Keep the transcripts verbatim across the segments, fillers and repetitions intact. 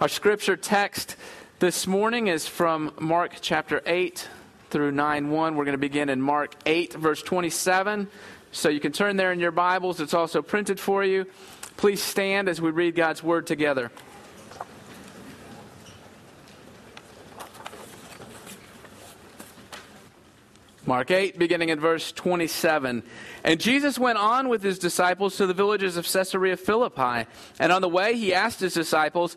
Our scripture text this morning is from Mark chapter eight through nine one. We're going to begin in Mark eight, verse twenty-seven. So you can turn there in your Bibles. It's also printed for you. Please stand as we read God's word together. Mark eight, beginning in verse twenty-seven. And Jesus went on with his disciples to the villages of Caesarea Philippi. And on the way he asked his disciples,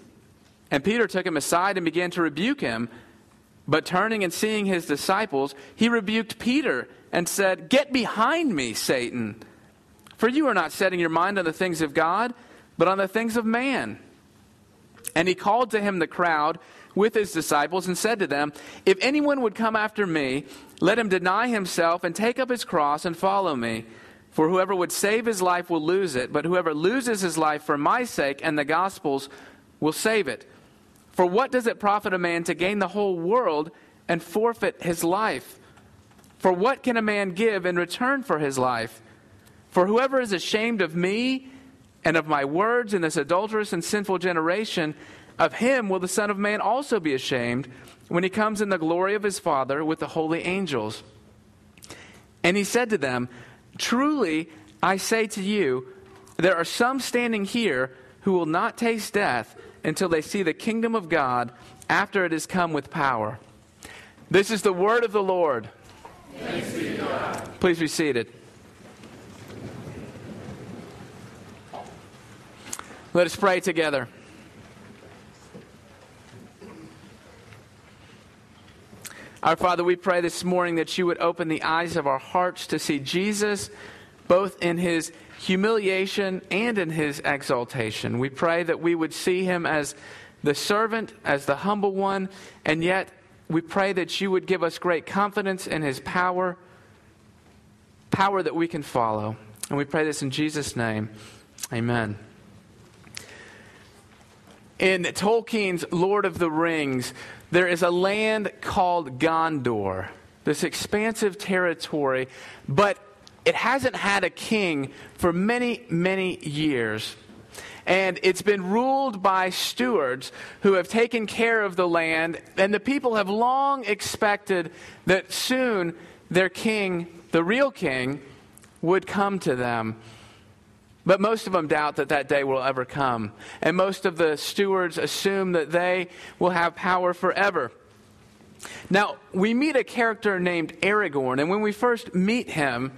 And Peter took him aside and began to rebuke him. But turning and seeing his disciples, he rebuked Peter and said, "Get behind me, Satan, for you are not setting your mind on the things of God, but on the things of man." And he called to him the crowd with his disciples and said to them, "If anyone would come after me, let him deny himself and take up his cross and follow me. For whoever would save his life will lose it, but whoever loses his life for my sake and the gospel's will save it. For what does it profit a man to gain the whole world and forfeit his life? For what can a man give in return for his life? For whoever is ashamed of me and of my words in this adulterous and sinful generation, of him will the Son of Man also be ashamed when he comes in the glory of his Father with the holy angels." And he said to them, "Truly I say to you, there are some standing here who will not taste death until they see the kingdom of God after it has come with power." This is the word of the Lord. Thanks be to God. Please be seated. Let us pray together. Our Father, we pray this morning that you would open the eyes of our hearts to see Jesus, both in his humiliation and in his exaltation. We pray that we would see him as the servant, as the humble one, and yet we pray that you would give us great confidence in his power, power that we can follow. And we pray this in Jesus' name. Amen. In Tolkien's Lord of the Rings, there is a land called Gondor, this expansive territory, but it hasn't had a king for many, many years. And it's been ruled by stewards who have taken care of the land, and the people have long expected that soon their king, the real king, would come to them. But most of them doubt that that day will ever come. And most of the stewards assume that they will have power forever. Now, we meet a character named Aragorn, and when we first meet him,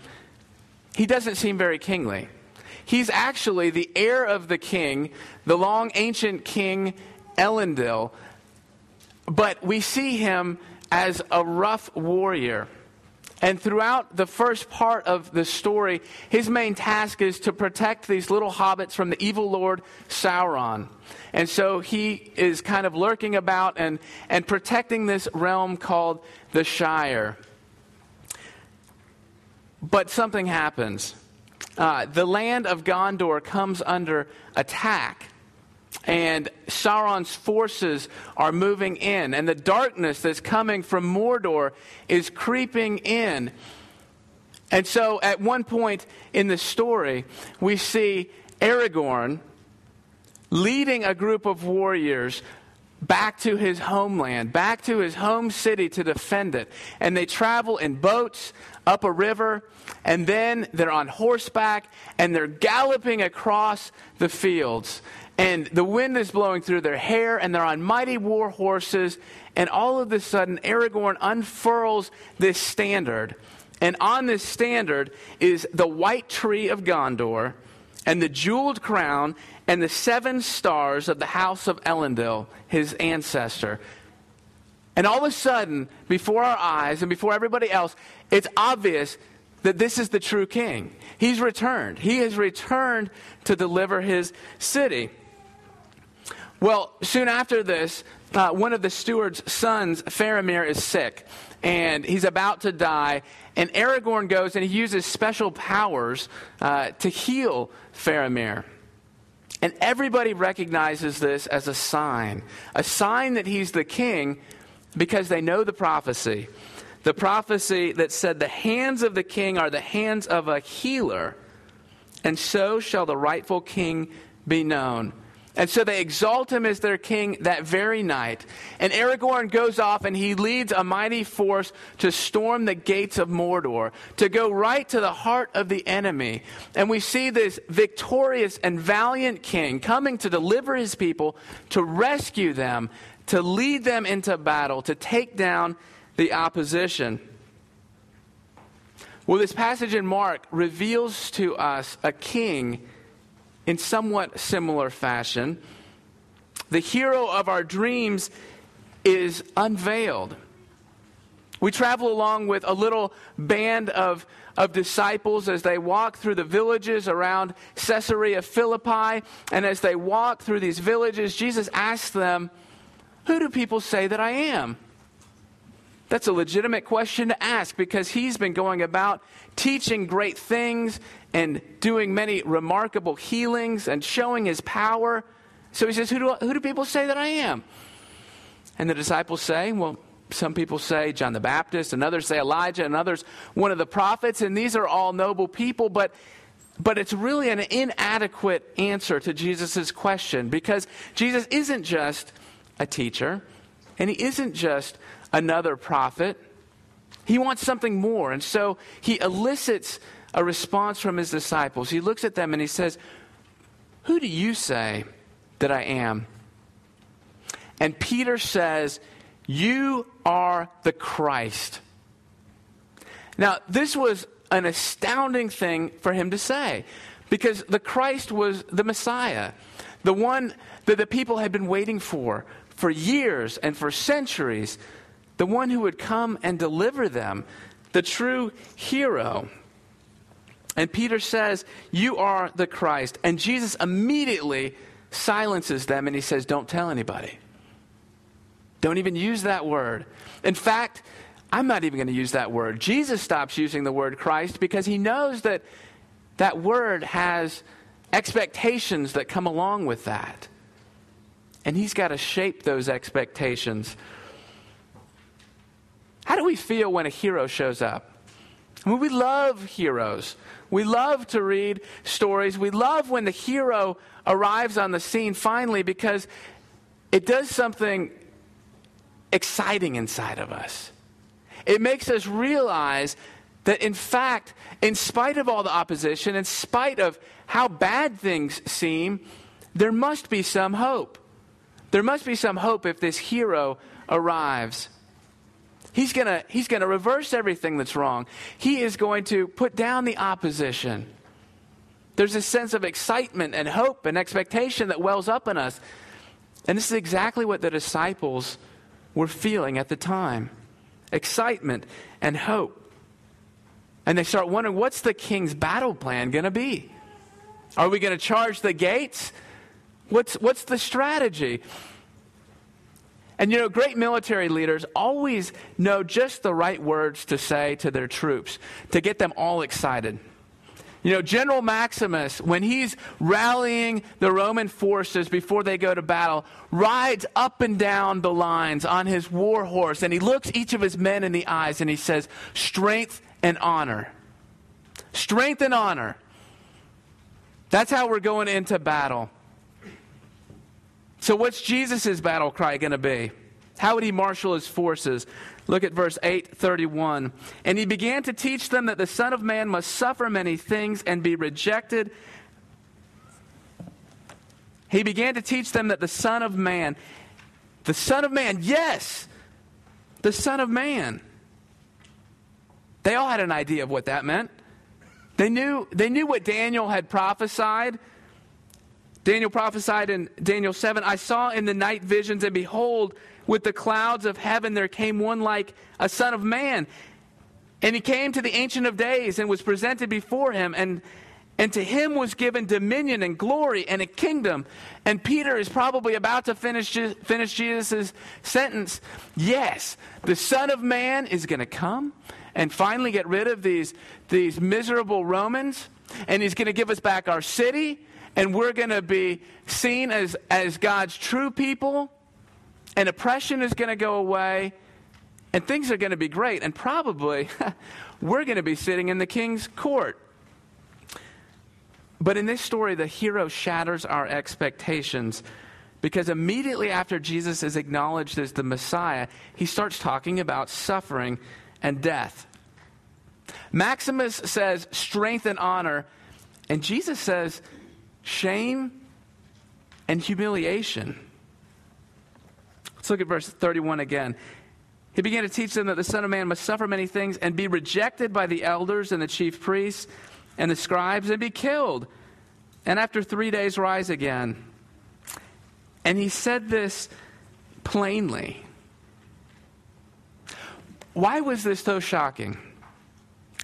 he doesn't seem very kingly. He's actually the heir of the king, the long ancient king Elendil. But we see him as a rough warrior. And throughout the first part of the story, his main task is to protect these little hobbits from the evil lord Sauron. And so he is kind of lurking about and, and protecting this realm called the Shire. But something happens. Uh, the land of Gondor comes under attack. And Sauron's forces are moving in. And the darkness that's coming from Mordor is creeping in. And so at one point in the story, we see Aragorn leading a group of warriors back to his homeland, back to his home city to defend it. And they travel in boats up a river, and then they're on horseback, and they're galloping across the fields. And the wind is blowing through their hair, and they're on mighty war horses. And all of a sudden, Aragorn unfurls this standard. And on this standard is the white tree of Gondor, and the jeweled crown, and the seven stars of the house of Elendil, his ancestor. And all of a sudden, before our eyes and before everybody else, it's obvious that this is the true king. He's returned. He has returned to deliver his city. Well, soon after this, uh, one of the steward's sons, Faramir, is sick, and he's about to die. And Aragorn goes and he uses special powers uh, to heal Faramir. And everybody recognizes this as a sign, a sign that he's the king, because they know the prophecy. The prophecy that said, "The hands of the king are the hands of a healer, and so shall the rightful king be known." And so they exalt him as their king that very night. And Aragorn goes off and he leads a mighty force to storm the gates of Mordor, to go right to the heart of the enemy. And we see this victorious and valiant king coming to deliver his people, to rescue them, to lead them into battle, to take down the opposition. Well, this passage in Mark reveals to us a king in somewhat similar fashion. The hero of our dreams is unveiled. We travel along with a little band of, of disciples as they walk through the villages around Caesarea Philippi. And as they walk through these villages, Jesus asks them, "Who do people say that I am?" That's a legitimate question to ask, because he's been going about teaching great things and doing many remarkable healings and showing his power. So he says, who do, who do people say that I am? And the disciples say, well, some people say John the Baptist, and others say Elijah, and others one of the prophets. And these are all noble people, but but it's really an inadequate answer to Jesus' question, because Jesus isn't just a teacher, and he isn't just another prophet. He wants something more. And so he elicits a response from his disciples. He looks at them and he says, "Who do you say that I am?" And Peter says, "You are the Christ." Now, this was an astounding thing for him to say, because the Christ was the Messiah, the one that the people had been waiting for, for years and for centuries, the one who would come and deliver them, the true hero. And Peter says, "You are the Christ." And Jesus immediately silences them and he says, "Don't tell anybody. Don't even use that word. In fact, I'm not even going to use that word." Jesus stops using the word Christ because he knows that that word has expectations that come along with that. And he's got to shape those expectations. How do we feel when a hero shows up? I mean, we love heroes. We love to read stories. We love when the hero arrives on the scene finally, because it does something exciting inside of us. It makes us realize that, in fact, in spite of all the opposition, in spite of how bad things seem, there must be some hope. There must be some hope if this hero arrives. He's gonna, he's gonna reverse everything that's wrong. He is going to put down the opposition. There's a sense of excitement and hope and expectation that wells up in us. And this is exactly what the disciples were feeling at the time. Excitement and hope. And they start wondering, what's the king's battle plan gonna be? Are we gonna charge the gates? What's, what's the strategy? And you know, great military leaders always know just the right words to say to their troops to get them all excited. You know, General Maximus, when he's rallying the Roman forces before they go to battle, rides up and down the lines on his war horse, and he looks each of his men in the eyes and he says, "Strength and honor. Strength and honor. That's how we're going into battle." So what's Jesus' battle cry going to be? How would he marshal his forces? Look at verse eight thirty-one. "And he began to teach them that the Son of Man must suffer many things and be rejected. He began to teach them that the Son of Man, the Son of Man, yes, the Son of Man." They all had an idea of what that meant. They knew, they knew what Daniel had prophesied. Daniel prophesied in Daniel seven, "I saw in the night visions, and behold, with the clouds of heaven there came one like a son of man. And he came to the Ancient of Days and was presented before him, and And to him was given dominion and glory and a kingdom. And Peter is probably about to finish, finish Jesus' sentence. Yes, the Son of Man is going to come and finally get rid of these, these miserable Romans. And he's going to give us back our city. And we're going to be seen as, as God's true people. And oppression is going to go away. And things are going to be great. And probably we're going to be sitting in the king's court. But in this story, the hero shatters our expectations, because immediately after Jesus is acknowledged as the Messiah, he starts talking about suffering and death. Maximus says strength and honor, and Jesus says shame and humiliation. Let's look at verse thirty-one again. He began to teach them that the Son of Man must suffer many things and be rejected by the elders and the chief priests and the scribes, and be killed, and after three days rise again. And he said this plainly. Why was this so shocking?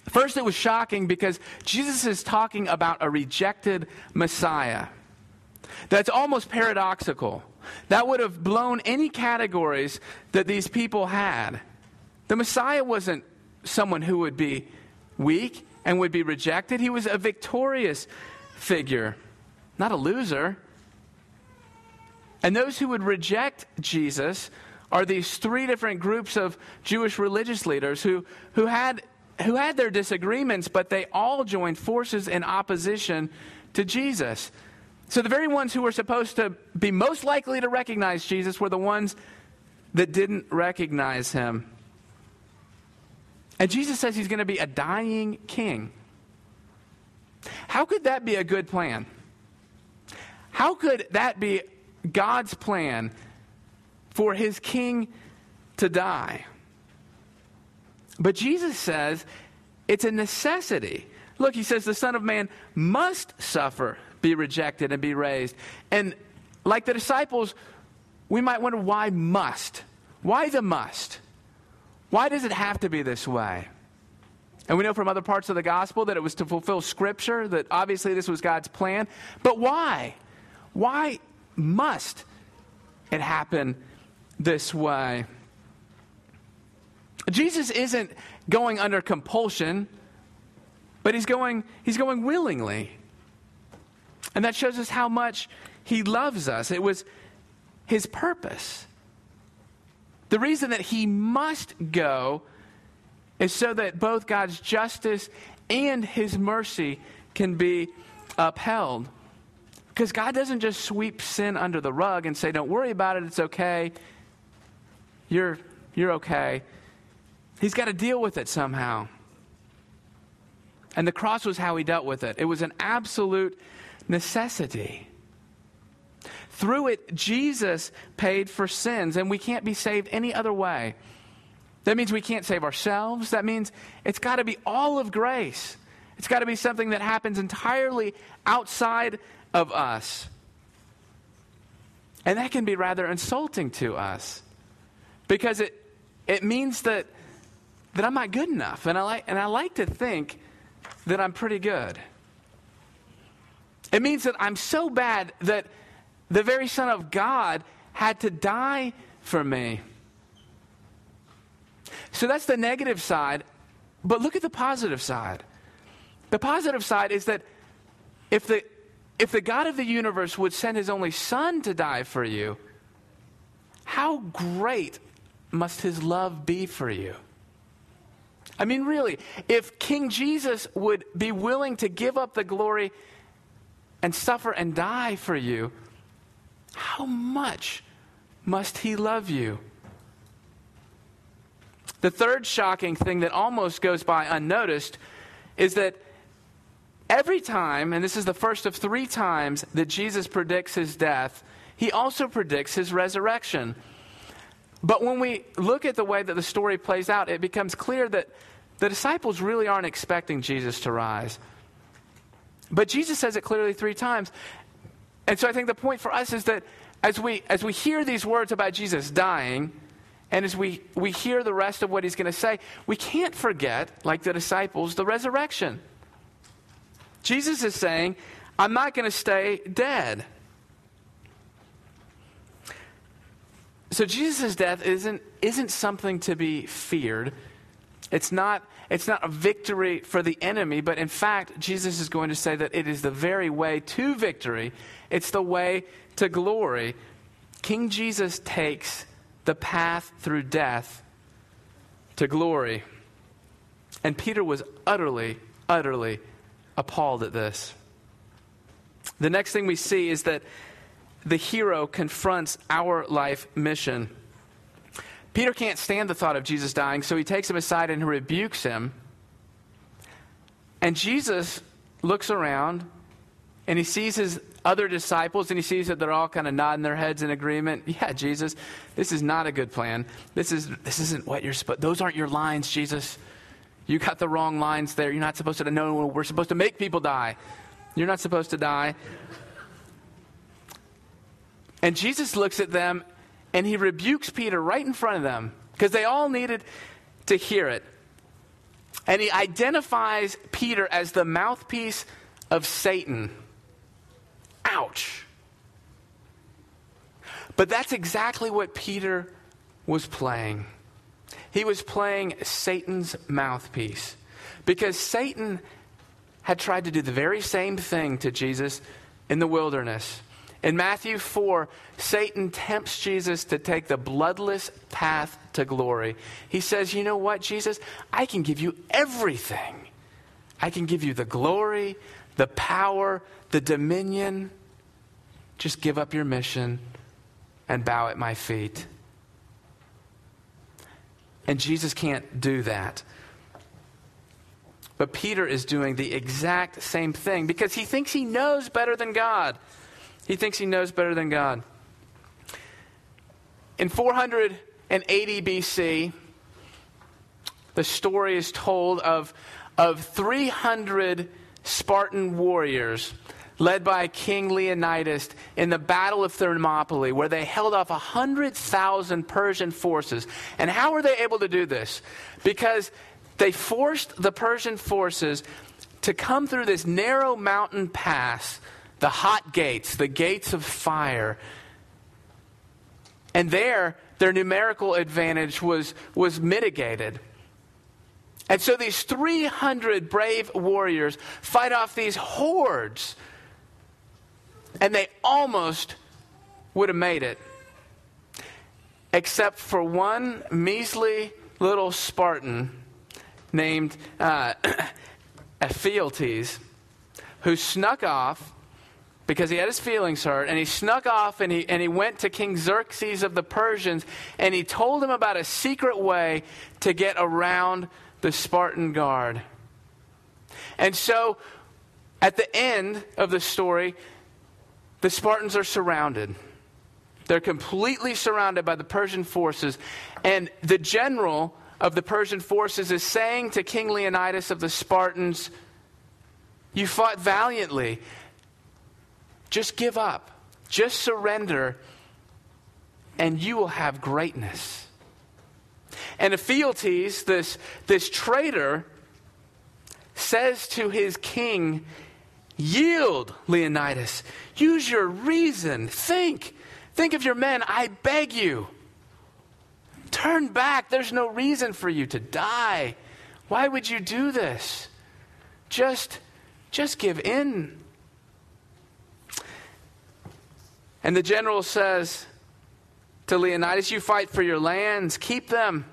First, it was shocking because Jesus is talking about a rejected Messiah. That's almost paradoxical. That would have blown any categories that these people had. The Messiah wasn't someone who would be weak and would be rejected. He was a victorious figure, not a loser. And those who would reject Jesus are these three different groups of Jewish religious leaders who, who had who had their disagreements, but they all joined forces in opposition to Jesus. So the very ones who were supposed to be most likely to recognize Jesus were the ones that didn't recognize him. And Jesus says he's going to be a dying king. How could that be a good plan? How could that be God's plan for his king to die? But Jesus says it's a necessity. Look, he says the Son of Man must suffer, be rejected, and be raised. And like the disciples, we might wonder, why must? Why the must? Why does it have to be this way? And we know from other parts of the gospel that it was to fulfill Scripture, that obviously this was God's plan. But why? Why must it happen this way? Jesus isn't going under compulsion, but he's going, he's going willingly. And that shows us how much he loves us. It was his purpose. The reason that he must go is so that both God's justice and his mercy can be upheld. Because God doesn't just sweep sin under the rug and say, don't worry about it, it's okay. You're, you're okay. He's got to deal with it somehow. And the cross was how he dealt with it. It was an absolute necessity. Through it, Jesus paid for sins, and we can't be saved any other way. That means we can't save ourselves. That means it's got to be all of grace. It's got to be something that happens entirely outside of us. And that can be rather insulting to us, because it it means that that I'm not good enough, and I like and I like to think that I'm pretty good. It means that I'm so bad that the very Son of God had to die for me. So that's the negative side, but look at the positive side. The positive side is that if the, if the God of the universe would send his only Son to die for you, how great must his love be for you? I mean, really, if King Jesus would be willing to give up the glory and suffer and die for you, how much must he love you? The third shocking thing that almost goes by unnoticed is that every time, and this is the first of three times that Jesus predicts his death, he also predicts his resurrection. But when we look at the way that the story plays out, it becomes clear that the disciples really aren't expecting Jesus to rise. But Jesus says it clearly three times. And so I think the point for us is that as we as we hear these words about Jesus dying, and as we, we hear the rest of what he's going to say, we can't forget, like the disciples, the resurrection. Jesus is saying, I'm not going to stay dead. So Jesus' death isn't isn't something to be feared. It's not, it's not a victory for the enemy, but in fact, Jesus is going to say that it is the very way to victory. It's the way to glory. King Jesus takes the path through death to glory. And Peter was utterly, utterly appalled at this. The next thing we see is that the hero confronts our life mission. Peter can't stand the thought of Jesus dying, so he takes him aside and rebukes him. And Jesus looks around, and he sees his other disciples, and he sees that they're all kind of nodding their heads in agreement. Yeah, Jesus, this is not a good plan. This is this isn't what you're supposed. Those aren't your lines, Jesus. You got the wrong lines there. You're not supposed to know. We're supposed to make people die. You're not supposed to die. And Jesus looks at them, and he rebukes Peter right in front of them, because they all needed to hear it. And he identifies Peter as the mouthpiece of Satan. Ouch. But that's exactly what Peter was playing. He was playing Satan's mouthpiece, because Satan had tried to do the very same thing to Jesus in the wilderness. In Matthew four, Satan tempts Jesus to take the bloodless path to glory. He says, you know what, Jesus? I can give you everything. I can give you the glory, the power, the dominion. Just give up your mission and bow at my feet. And Jesus can't do that. But Peter is doing the exact same thing, because he thinks he knows better than God. He thinks he knows better than God. In four hundred eighty B C, the story is told of, of three hundred Spartan warriors led by King Leonidas in the Battle of Thermopylae, where they held off one hundred thousand Persian forces. And how were they able to do this? Because they forced the Persian forces to come through this narrow mountain pass, the hot gates, the gates of fire. And there, their numerical advantage was, was mitigated. And so these three hundred brave warriors fight off these hordes, and they almost would have made it, except for one measly little Spartan named uh, Ephialtes, who snuck off, because he had his feelings hurt, and he snuck off and he, and he went to King Xerxes of the Persians, and he told him about a secret way to get around the Spartan guard. And so, at the end of the story, the Spartans are surrounded. They're completely surrounded by the Persian forces, and the general of the Persian forces is saying to King Leonidas of the Spartans, you fought valiantly. Just give up. Just surrender, and you will have greatness. And Ephialtes, this, this traitor, says to his king, yield, Leonidas. Use your reason. Think. Think of your men. I beg you. Turn back. There's no reason for you to die. Why would you do this? Just, just give in. And the general says to Leonidas, you fight for your lands, keep them.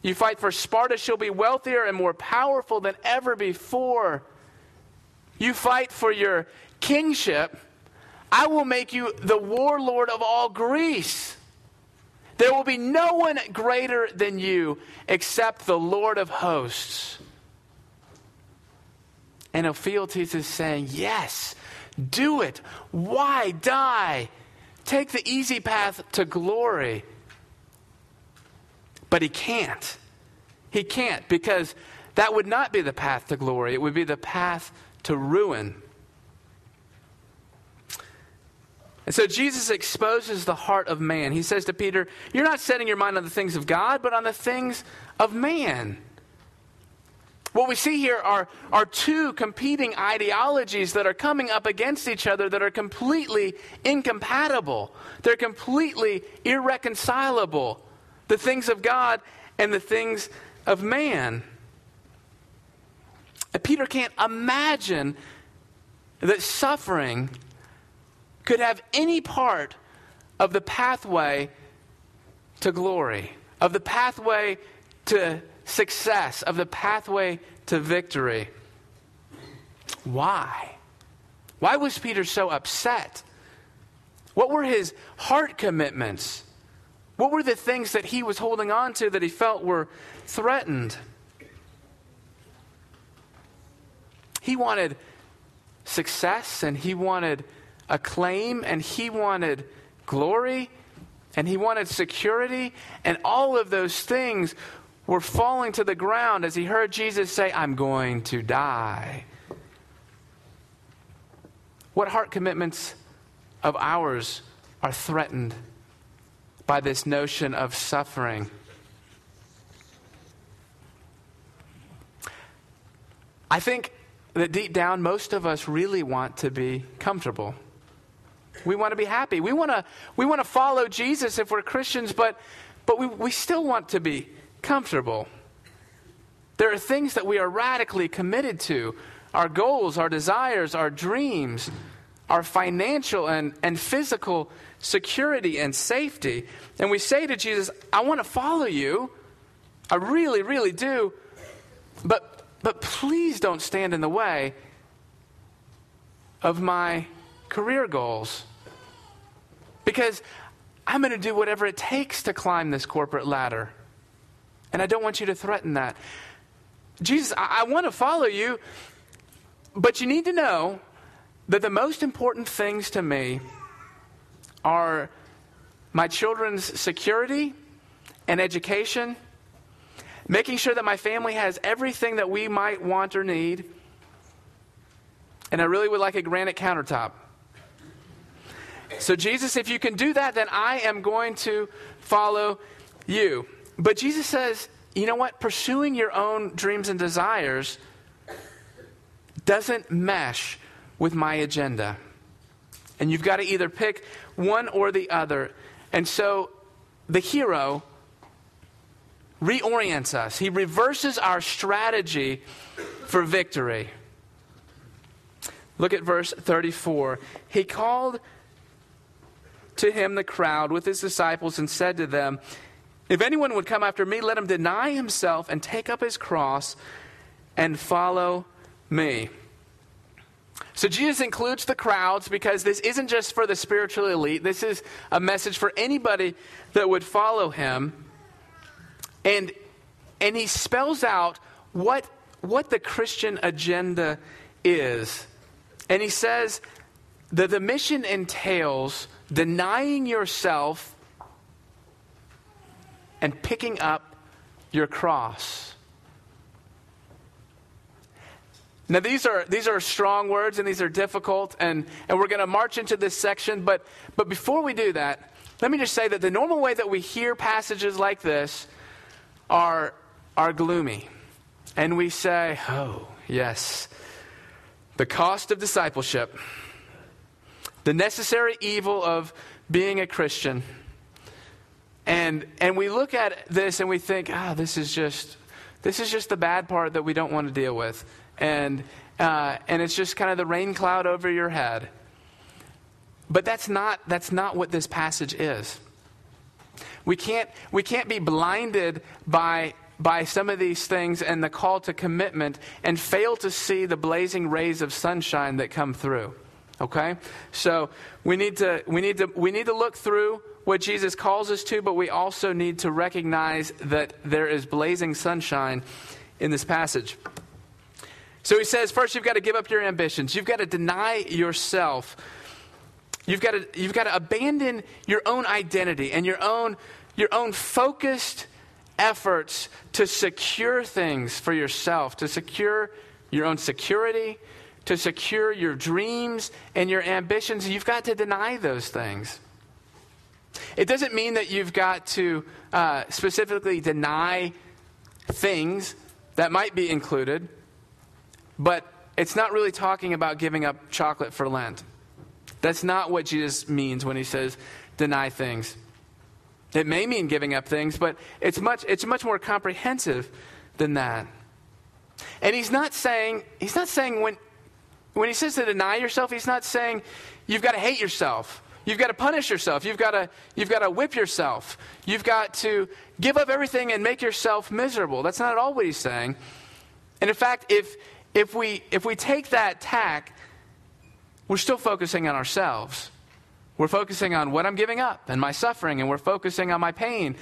You fight for Sparta, she'll be wealthier and more powerful than ever before. You fight for your kingship, I will make you the warlord of all Greece. There will be no one greater than you except the Lord of hosts. And Ephialtes is saying, yes, do it. Why die? Take the easy path to glory. But he can't. He can't, because that would not be the path to glory. It would be the path to ruin. And so Jesus exposes the heart of man. He says to Peter, you're not setting your mind on the things of God, but on the things of man. What we see here are, are two competing ideologies that are coming up against each other that are completely incompatible. They're completely irreconcilable. The things of God and the things of man. And Peter can't imagine that suffering could have any part of the pathway to glory, of the pathway to success, of the pathway to victory. Why? Why was Peter so upset? What were his heart commitments? What were the things that he was holding on to that he felt were threatened? He wanted success, and he wanted acclaim, and he wanted glory, and he wanted security, and all of those things were falling to the ground as he heard Jesus say, "I'm going to die." What heart commitments of ours are threatened by this notion of suffering? I think that deep down, most of us really want to be comfortable. We want to be happy. We want to we want to follow Jesus if we're Christians, but but we, we still want to be comfortable. There are things that we are radically committed to, our goals, our desires, our dreams, our financial and, and physical security and safety. And we say to Jesus, "I want to follow you. I really, really do. But But please don't stand in the way of my career goals, because I'm going to do whatever it takes to climb this corporate ladder, and I don't want you to threaten that. Jesus, I, I want to follow you, but you need to know that the most important things to me are my children's security and education, making sure that my family has everything that we might want or need. And I really would like a granite countertop. So Jesus, if you can do that, then I am going to follow you." But Jesus says, you know what? Pursuing your own dreams and desires doesn't mesh with my agenda. And you've got to either pick one or the other. And so the hero reorients us. He reverses our strategy for victory. Look at verse thirty-four. He called to him the crowd with his disciples and said to them, "If anyone would come after me, let him deny himself and take up his cross and follow me." So Jesus includes the crowds because this isn't just for the spiritual elite. This is a message for anybody that would follow him. And and he spells out what what the Christian agenda is. And he says that the mission entails denying yourself and picking up your cross. Now these are these are strong words and these are difficult, and, and we're going to march into this section, but but before we do that, let me just say that the normal way that we hear passages like this Are, are gloomy. And we say, "Oh, yes, the cost of discipleship, the necessary evil of being a Christian." And and we look at this and we think, ah, oh, this is just this is just the bad part that we don't want to deal with. And uh, and it's just kind of the rain cloud over your head. But that's not that's not what this passage is. We can't we can't be blinded by by some of these things and the call to commitment and fail to see the blazing rays of sunshine that come through. Okay? So we need to we need to we need to look through what Jesus calls us to, but we also need to recognize that there is blazing sunshine in this passage. So he says, first you've got to give up your ambitions. You've got to deny yourself. You've got to you've got to abandon your own identity and your own your own focused efforts to secure things for yourself, to secure your own security, to secure your dreams and your ambitions. You've got to deny those things. It doesn't mean that you've got to uh, specifically deny things that might be included, but it's not really talking about giving up chocolate for Lent. That's not what Jesus means when he says deny things. It may mean giving up things, but it's much it's much more comprehensive than that. And he's not saying he's not saying when when he says to deny yourself, he's not saying you've got to hate yourself. You've got to punish yourself. You've got to you've got to whip yourself. You've got to give up everything and make yourself miserable. That's not at all what he's saying. And in fact, if if we if we take that tack, we're still focusing on ourselves. We're focusing on what I'm giving up and my suffering, and we're focusing on my pain.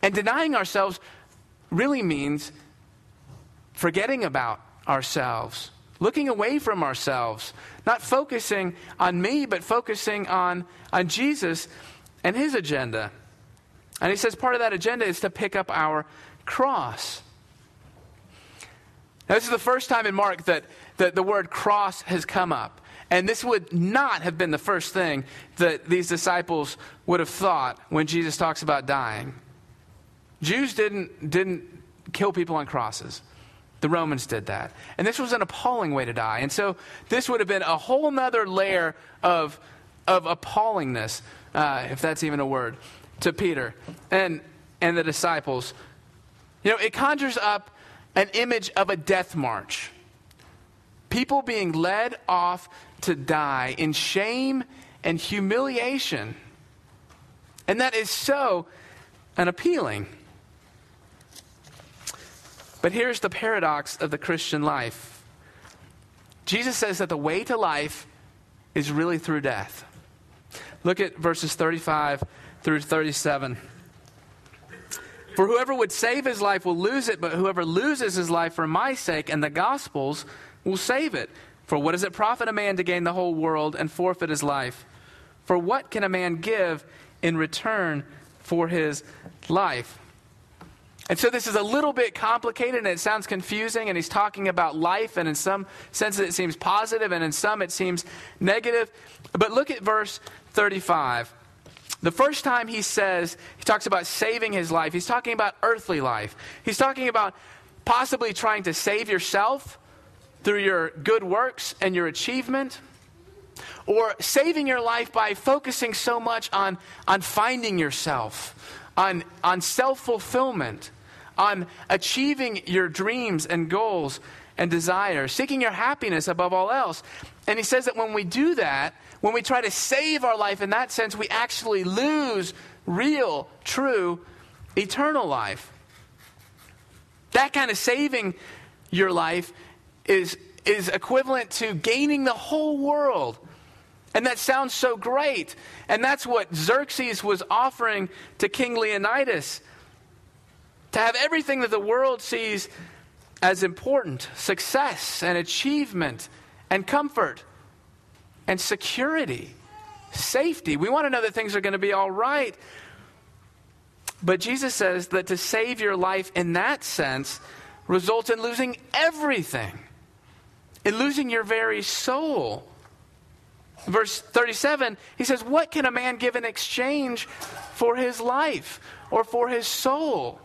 And denying ourselves really means forgetting about ourselves, looking away from ourselves, not focusing on me, but focusing on, on Jesus and his agenda. And he says part of that agenda is to pick up our cross. Now, this is the first time in Mark that, that the word cross has come up. And this would not have been the first thing that these disciples would have thought when Jesus talks about dying. Jews didn't, didn't kill people on crosses. The Romans did that. And this was an appalling way to die. And so this would have been a whole nother layer of, of appallingness, uh, if that's even a word, to Peter and, and the disciples. You know, it conjures up an image of a death march. People being led off to die in shame and humiliation. And that is so unappealing. But here's the paradox of the Christian life. Jesus says that the way to life is really through death. Look at verses thirty-five through thirty-seven. For whoever would save his life will lose it, but whoever loses his life for my sake and the gospel's will save it. For what does it profit a man to gain the whole world and forfeit his life? For what can a man give in return for his life? And so this is a little bit complicated and it sounds confusing, and he's talking about life, and in some senses it seems positive and in some it seems negative. But look at verse thirty-five. The first time he says, he talks about saving his life, he's talking about earthly life. He's talking about possibly trying to save yourself through your good works and your achievement, or saving your life by focusing so much on, on finding yourself, on, on self-fulfillment, on achieving your dreams and goals and desires, seeking your happiness above all else. And he says that when we do that, when we try to save our life in that sense, we actually lose real, true, eternal life. That kind of saving your life is is equivalent to gaining the whole world. And that sounds so great. And that's what Xerxes was offering to King Leonidas. To have everything that the world sees as important, success and achievement and comfort and security, safety. We want to know that things are going to be all right. But Jesus says that to save your life in that sense results in losing everything. In losing your very soul. Verse thirty-seven, he says, what can a man give in exchange for his life or for his soul?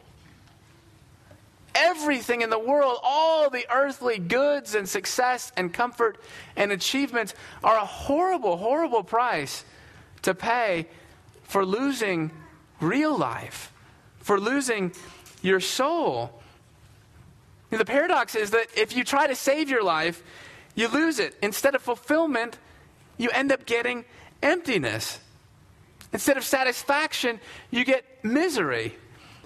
Everything in the world, all the earthly goods and success and comfort and achievements are a horrible, horrible price to pay for losing real life, for losing your soul. The paradox is that if you try to save your life, you lose it. Instead of fulfillment, you end up getting emptiness. Instead of satisfaction, you get misery.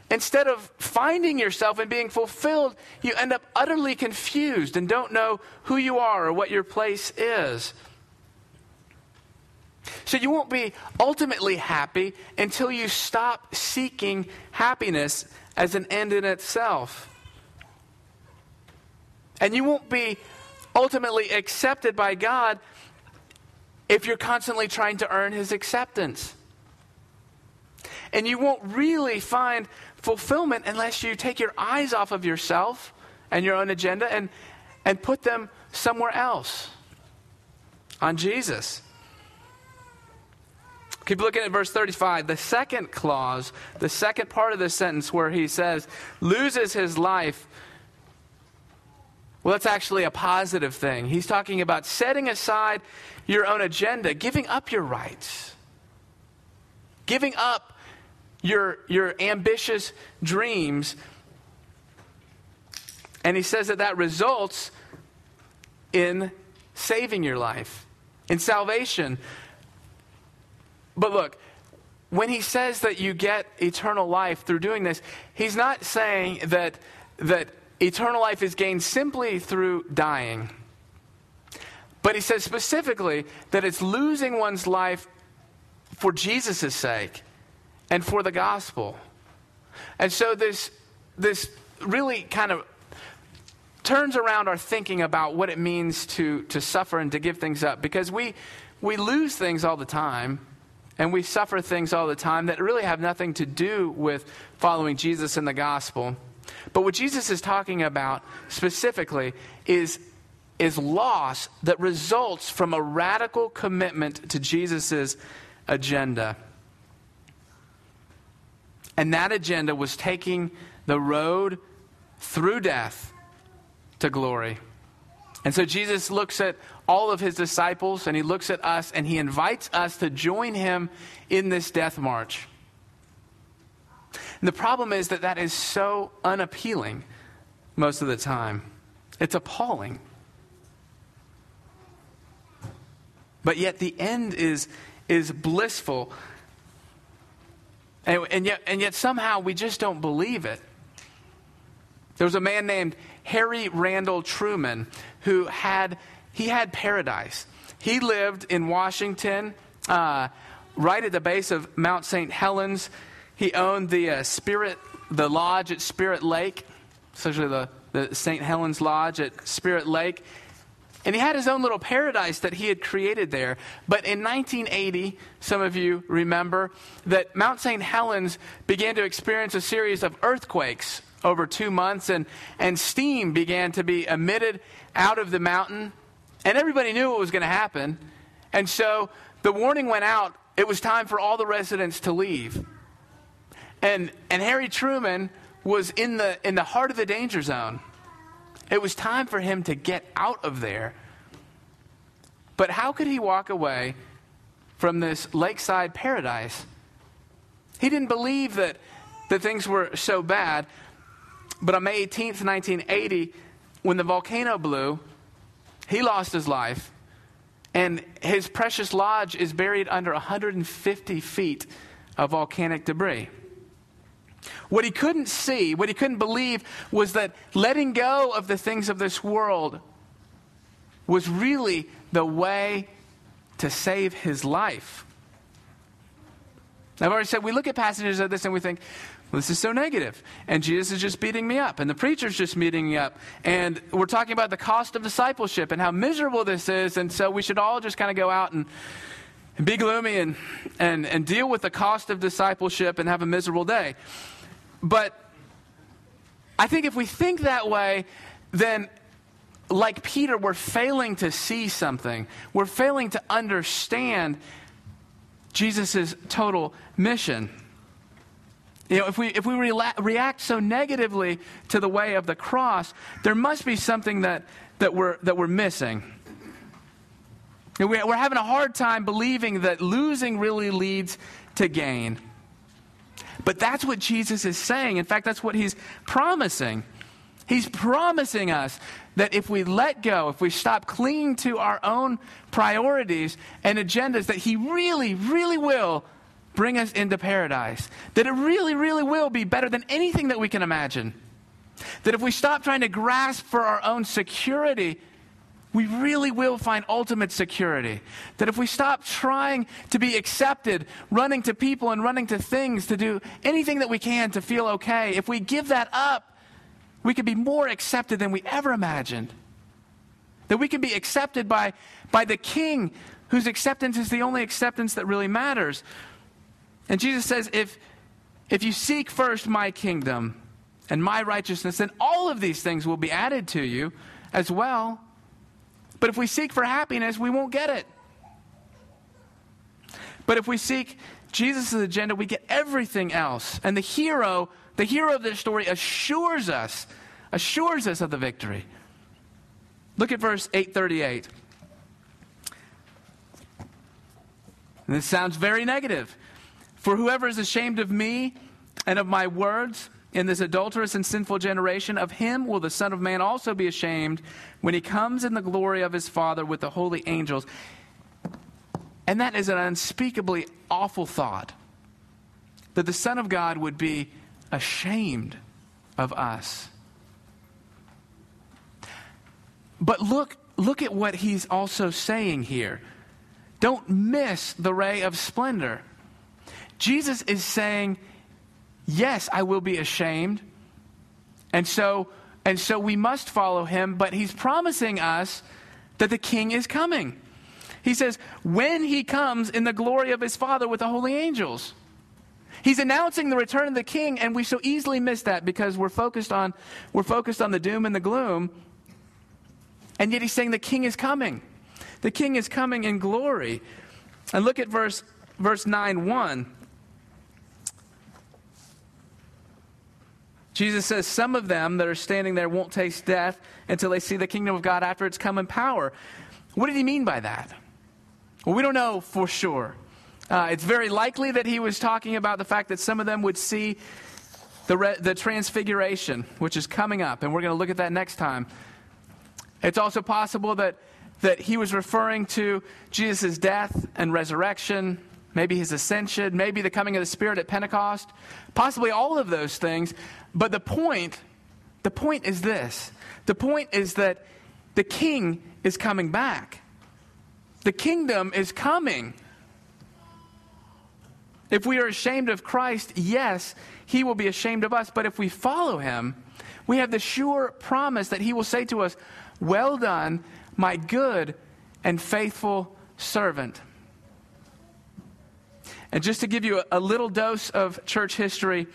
Instead of finding yourself and being fulfilled, you end up utterly confused and don't know who you are or what your place is. So you won't be ultimately happy until you stop seeking happiness as an end in itself. And you won't be ultimately accepted by God if you're constantly trying to earn his acceptance. And you won't really find fulfillment unless you take your eyes off of yourself and your own agenda and, and put them somewhere else, on Jesus. Keep looking at verse thirty-five. The second clause, the second part of this sentence where he says, loses his life Well, that's actually a positive thing. He's talking about setting aside your own agenda, giving up your rights, giving up your, your ambitious dreams. And he says that that results in saving your life, in salvation. But look, when he says that you get eternal life through doing this, he's not saying that that eternal life is gained simply through dying. But he says specifically that it's losing one's life for Jesus' sake and for the gospel. And so this, this really kind of turns around our thinking about what it means to, to suffer and to give things up. Because we, we lose things all the time, and we suffer things all the time that really have nothing to do with following Jesus and the gospel. But what Jesus is talking about specifically is, is loss that results from a radical commitment to Jesus' agenda. And that agenda was taking the road through death to glory. And so Jesus looks at all of his disciples and he looks at us and he invites us to join him in this death march. And the problem is that that is so unappealing most of the time. It's appalling. But yet the end is, is blissful. And, and, yet, and yet somehow we just don't believe it. There was a man named Harry Randall Truman who had, he had paradise. He lived in Washington, uh, right at the base of Mount Saint Helens. He owned the uh, Spirit, the lodge at Spirit Lake, especially the, the Saint Helens Lodge at Spirit Lake. And he had his own little paradise that he had created there. But in nineteen eighty, some of you remember, that Mount Saint Helens began to experience a series of earthquakes over two months. And, and steam began to be emitted out of the mountain. And everybody knew what was going to happen. And so the warning went out. It was time for all the residents to leave. And and Harry Truman was in the in the heart of the danger zone. It was time for him to get out of there. But how could he walk away from this lakeside paradise? He didn't believe that, that things were so bad. But on May eighteenth, nineteen eighty, when the volcano blew, he lost his life. And his precious lodge is buried under one hundred fifty feet of volcanic debris. What he couldn't see, what he couldn't believe, was that letting go of the things of this world was really the way to save his life. I've already said, we look at passages like this and we think, well, this is so negative, and Jesus is just beating me up, and the preacher's just beating me up, and we're talking about the cost of discipleship and how miserable this is, and so we should all just kind of go out and And be gloomy and, and, and deal with the cost of discipleship and have a miserable day. But I think if we think that way, then like Peter, we're failing to see something. We're failing to understand Jesus' total mission. You know, if we, if we rela- react so negatively to the way of the cross, there must be something that, that, we're, that we're missing. We're having a hard time believing that losing really leads to gain. But that's what Jesus is saying. In fact, that's what he's promising. He's promising us that if we let go, if we stop clinging to our own priorities and agendas, that he really, really will bring us into paradise. That it really, really will be better than anything that we can imagine. That if we stop trying to grasp for our own security, we really will find ultimate security. That if we stop trying to be accepted, running to people and running to things to do anything that we can to feel okay, if we give that up, we could be more accepted than we ever imagined. That we can be accepted by, by the King, whose acceptance is the only acceptance that really matters. And Jesus says, if, if you seek first my kingdom and my righteousness, then all of these things will be added to you as well. But if we seek for happiness, we won't get it. But if we seek Jesus' agenda, we get everything else. And the hero, the hero of this story assures us, assures us of the victory. Look at verse eight thirty-eight. And this sounds very negative. For whoever is ashamed of me and of my words in this adulterous and sinful generation, of him will the Son of Man also be ashamed when he comes in the glory of his Father with the holy angels. And that is an unspeakably awful thought, that the Son of God would be ashamed of us. But look, look at what he's also saying here. Don't miss the ray of splendor. Jesus is saying, yes, I will be ashamed. And so, and so we must follow him, but he's promising us that the king is coming. He says, when he comes in the glory of his Father with the holy angels. He's announcing the return of the king, and we so easily miss that because we're focused on, we're focused on the doom and the gloom. And yet he's saying the king is coming. The king is coming in glory. And look at verse verse nine one. Jesus says, some of them that are standing there won't taste death until they see the kingdom of God after it's come in power. What did he mean by that? Well, we don't know for sure. Uh, it's very likely that he was talking about the fact that some of them would see the, re- the transfiguration, which is coming up, and we're going to look at that next time. It's also possible that, that he was referring to Jesus' death and resurrection, maybe his ascension, maybe the coming of the Spirit at Pentecost, possibly all of those things. But the point, the point is this. The point is that the king is coming back. The kingdom is coming. If we are ashamed of Christ, yes, he will be ashamed of us. But if we follow him, we have the sure promise that he will say to us, well done, my good and faithful servant. And just to give you a little dose of church history,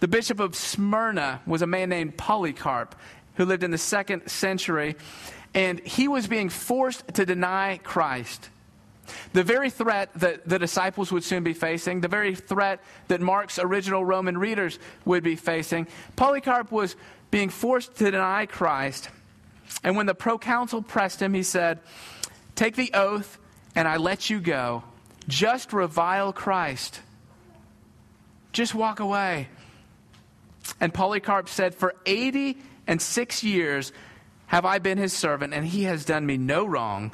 the bishop of Smyrna was a man named Polycarp who lived in the second century. And he was being forced to deny Christ. The very threat that the disciples would soon be facing, the very threat that Mark's original Roman readers would be facing, Polycarp was being forced to deny Christ. And when the proconsul pressed him, he said, take the oath and I let you go. Just revile Christ. Just walk away. And Polycarp said, for eighty and six years have I been his servant, and he has done me no wrong.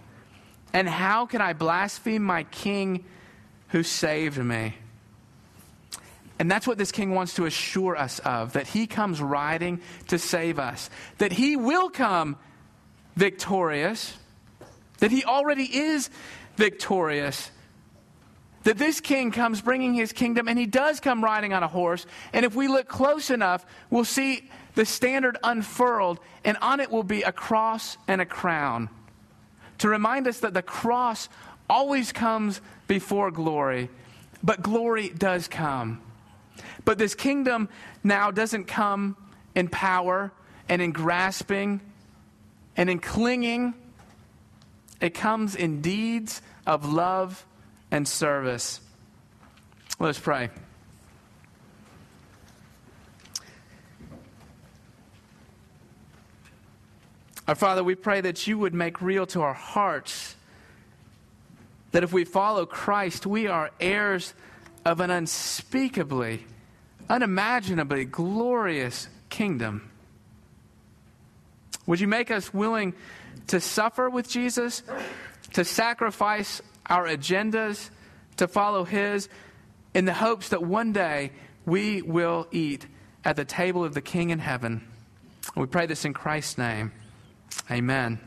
And how can I blaspheme my king who saved me? And that's what this king wants to assure us of, that he comes riding to save us, that he will come victorious, that he already is victorious, that this king comes bringing his kingdom, and he does come riding on a horse. And if we look close enough, we'll see the standard unfurled, and on it will be a cross and a crown to remind us that the cross always comes before glory, but glory does come. But this kingdom now doesn't come in power and in grasping and in clinging. It comes in deeds of love and service. Let's pray. Our Father, we pray that you would make real to our hearts that if we follow Christ, we are heirs of an unspeakably, unimaginably glorious kingdom. Would you make us willing to suffer with Jesus, to sacrifice our agendas, to follow his, in the hopes that one day we will eat at the table of the King in heaven? We pray this in Christ's name. Amen.